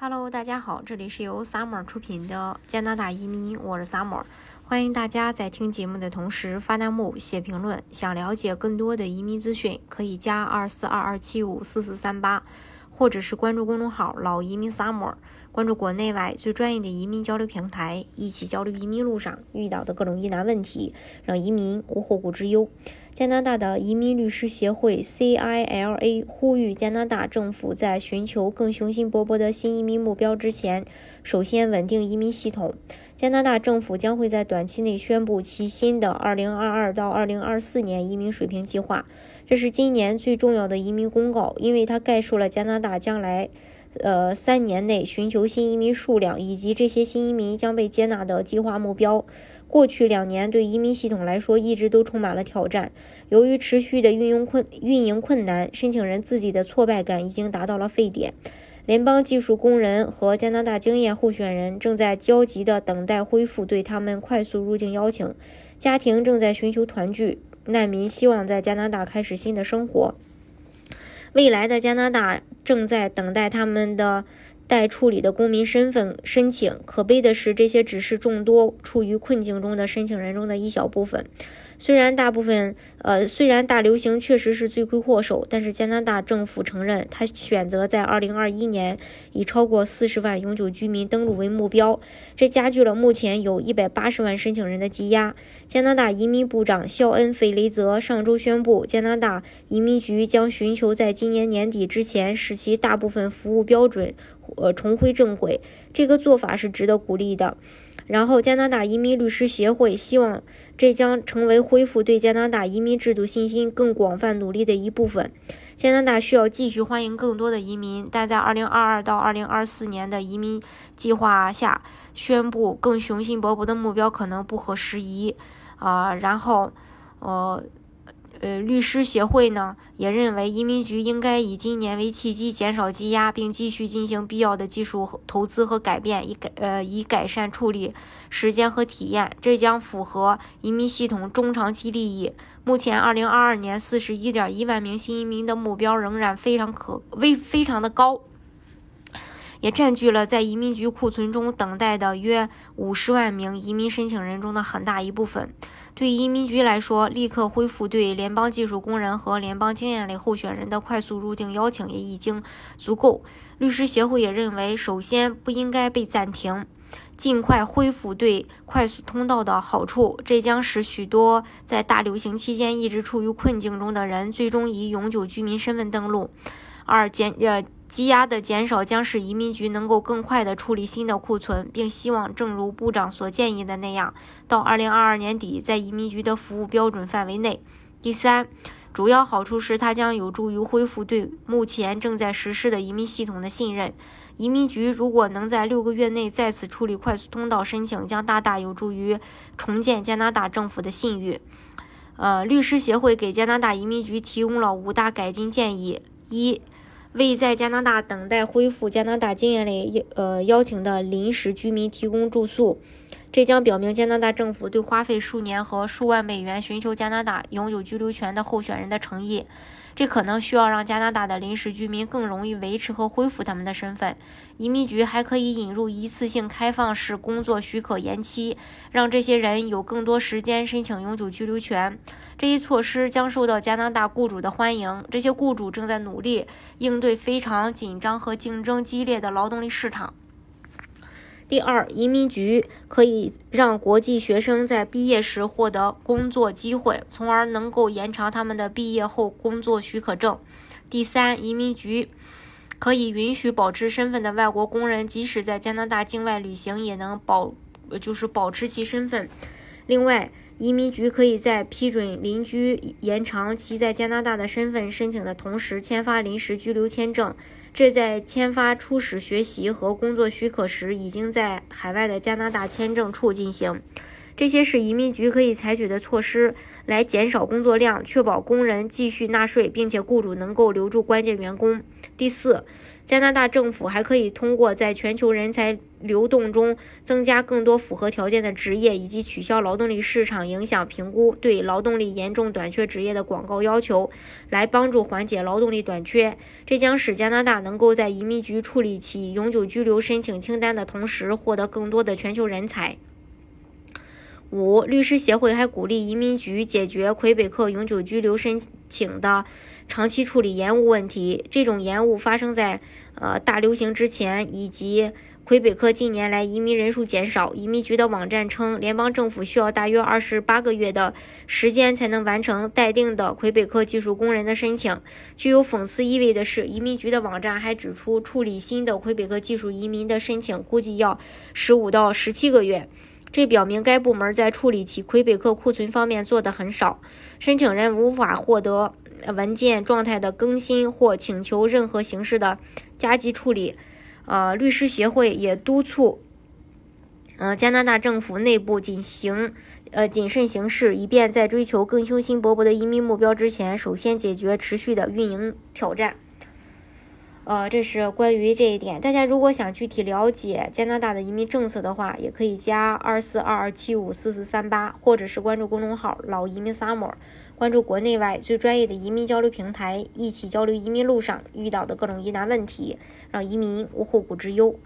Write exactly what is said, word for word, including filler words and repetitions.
Hello， 大家好，这里是由 Summer 出品的加拿大移民，我是 Summer， 欢迎大家在听节目的同时发弹幕、写评论。想了解更多的移民资讯，可以加二四二二七五四四三八，或者是关注公众号“老移民 Summer”， 关注国内外最专业的移民交流平台，一起交流移民路上遇到的各种疑难问题，让移民无后顾之忧。加拿大的移民律师协会 C I L A 呼吁加拿大政府在寻求更雄心勃勃的新移民目标之前，首先稳定移民系统。加拿大政府将会在短期内宣布其新的二零二二到二零二四年移民水平计划，这是今年最重要的移民公告，因为它概述了加拿大将来呃，三年内寻求新移民数量以及这些新移民将被接纳的计划目标。过去两年对移民系统来说一直都充满了挑战，由于持续的运用困运营困难，申请人自己的挫败感已经达到了沸点。联邦技术工人和加拿大经验候选人正在焦急地等待恢复对他们快速入境邀请，家庭正在寻求团聚，难民希望在加拿大开始新的生活。未来的加拿大正在等待他们的待处理的公民身份申请，可悲的是，这些只是众多处于困境中的申请人中的一小部分。虽然大部分，呃，虽然大流行确实是罪魁祸首，但是加拿大政府承认，他选择在二零二一年以超过四十万永久居民登陆为目标，这加剧了目前有一百八十万申请人的积压。加拿大移民部长肖恩·费雷泽上周宣布，加拿大移民局将寻求在今年年底之前使其大部分服务标准呃，重回正轨，这个做法是值得鼓励的。然后，加拿大移民律师协会希望这将成为恢复对加拿大移民制度信心更广泛努力的一部分。加拿大需要继续欢迎更多的移民，但在二零二二到二零二四年的移民计划下，宣布更雄心勃勃的目标可能不合时宜。啊、呃，然后，呃。呃，律师协会呢也认为，移民局应该以今年为契机，减少积压，并继续进行必要的技术投资和改变，以改呃以改善处理时间和体验，这将符合移民系统中长期利益。目前二零二二年 四十一点一万名新移民的目标仍然非常可微非常的高，也占据了在移民局库存中等待的约五十万名移民申请人中的很大一部分。对移民局来说，立刻恢复对联邦技术工人和联邦经验类候选人的快速入境邀请也已经足够。律师协会也认为，首先不应该被暂停，尽快恢复对快速通道的好处，这将使许多在大流行期间一直处于困境中的人最终以永久居民身份登陆。二减呃。积压的减少将使移民局能够更快地处理新的库存，并希望正如部长所建议的那样，到二零二二年底在移民局的服务标准范围内。第三，主要好处是它将有助于恢复对目前正在实施的移民系统的信任。移民局如果能在六个月内再次处理快速通道申请，将大大有助于重建加拿大政府的信誉。呃，律师协会给加拿大移民局提供了五大改进建议。一、为在加拿大等待恢复加拿大经验类呃邀请的临时居民提供住宿，这将表明加拿大政府对花费数年和数万美元寻求加拿大永久居留权的候选人的诚意。这可能需要让加拿大的临时居民更容易维持和恢复他们的身份。移民局还可以引入一次性开放式工作许可延期，让这些人有更多时间申请永久居留权。这一措施将受到加拿大雇主的欢迎，这些雇主正在努力应对非常紧张和竞争激烈的劳动力市场。第二，移民局可以让国际学生在毕业时获得工作机会，从而能够延长他们的毕业后工作许可证。第三，移民局可以允许保持身份的外国工人，即使在加拿大境外旅行也能保，就是保持其身份。另外，移民局可以在批准邻居延长其在加拿大的身份申请的同时，签发临时居留签证。这在签发初始学习和工作许可时，已经在海外的加拿大签证处进行。这些是移民局可以采取的措施，来减少工作量，确保工人继续纳税，并且雇主能够留住关键员工。第四，加拿大政府还可以通过在全球人才流动中增加更多符合条件的职业，以及取消劳动力市场影响评估对劳动力严重短缺职业的广告要求，来帮助缓解劳动力短缺。这将使加拿大能够在移民局处理其永久居留申请清单的同时，获得更多的全球人才。五、律师协会还鼓励移民局解决魁北克永久居留申请的长期处理延误问题。这种延误发生在呃大流行之前，以及魁北克近年来移民人数减少。移民局的网站称，联邦政府需要大约二十八个月的时间才能完成待定的魁北克技术工人的申请。具有讽刺意味的是，移民局的网站还指出，处理新的魁北克技术移民的申请估计要十五到十七个月。这表明该部门在处理其魁北克库存方面做得很少。申请人无法获得文件状态的更新或请求任何形式的加急处理。呃，律师协会也督促，呃，加拿大政府内部进行呃谨慎行事，以便在追求更雄心勃勃的移民目标之前，首先解决持续的运营挑战。呃，这是关于这一点。大家如果想具体了解加拿大的移民政策的话，也可以加二四二二七五四四三八，或者是关注公众号“老移民 Summer”， 关注国内外最专业的移民交流平台，一起交流移民路上遇到的各种疑难问题，让移民无后顾之忧。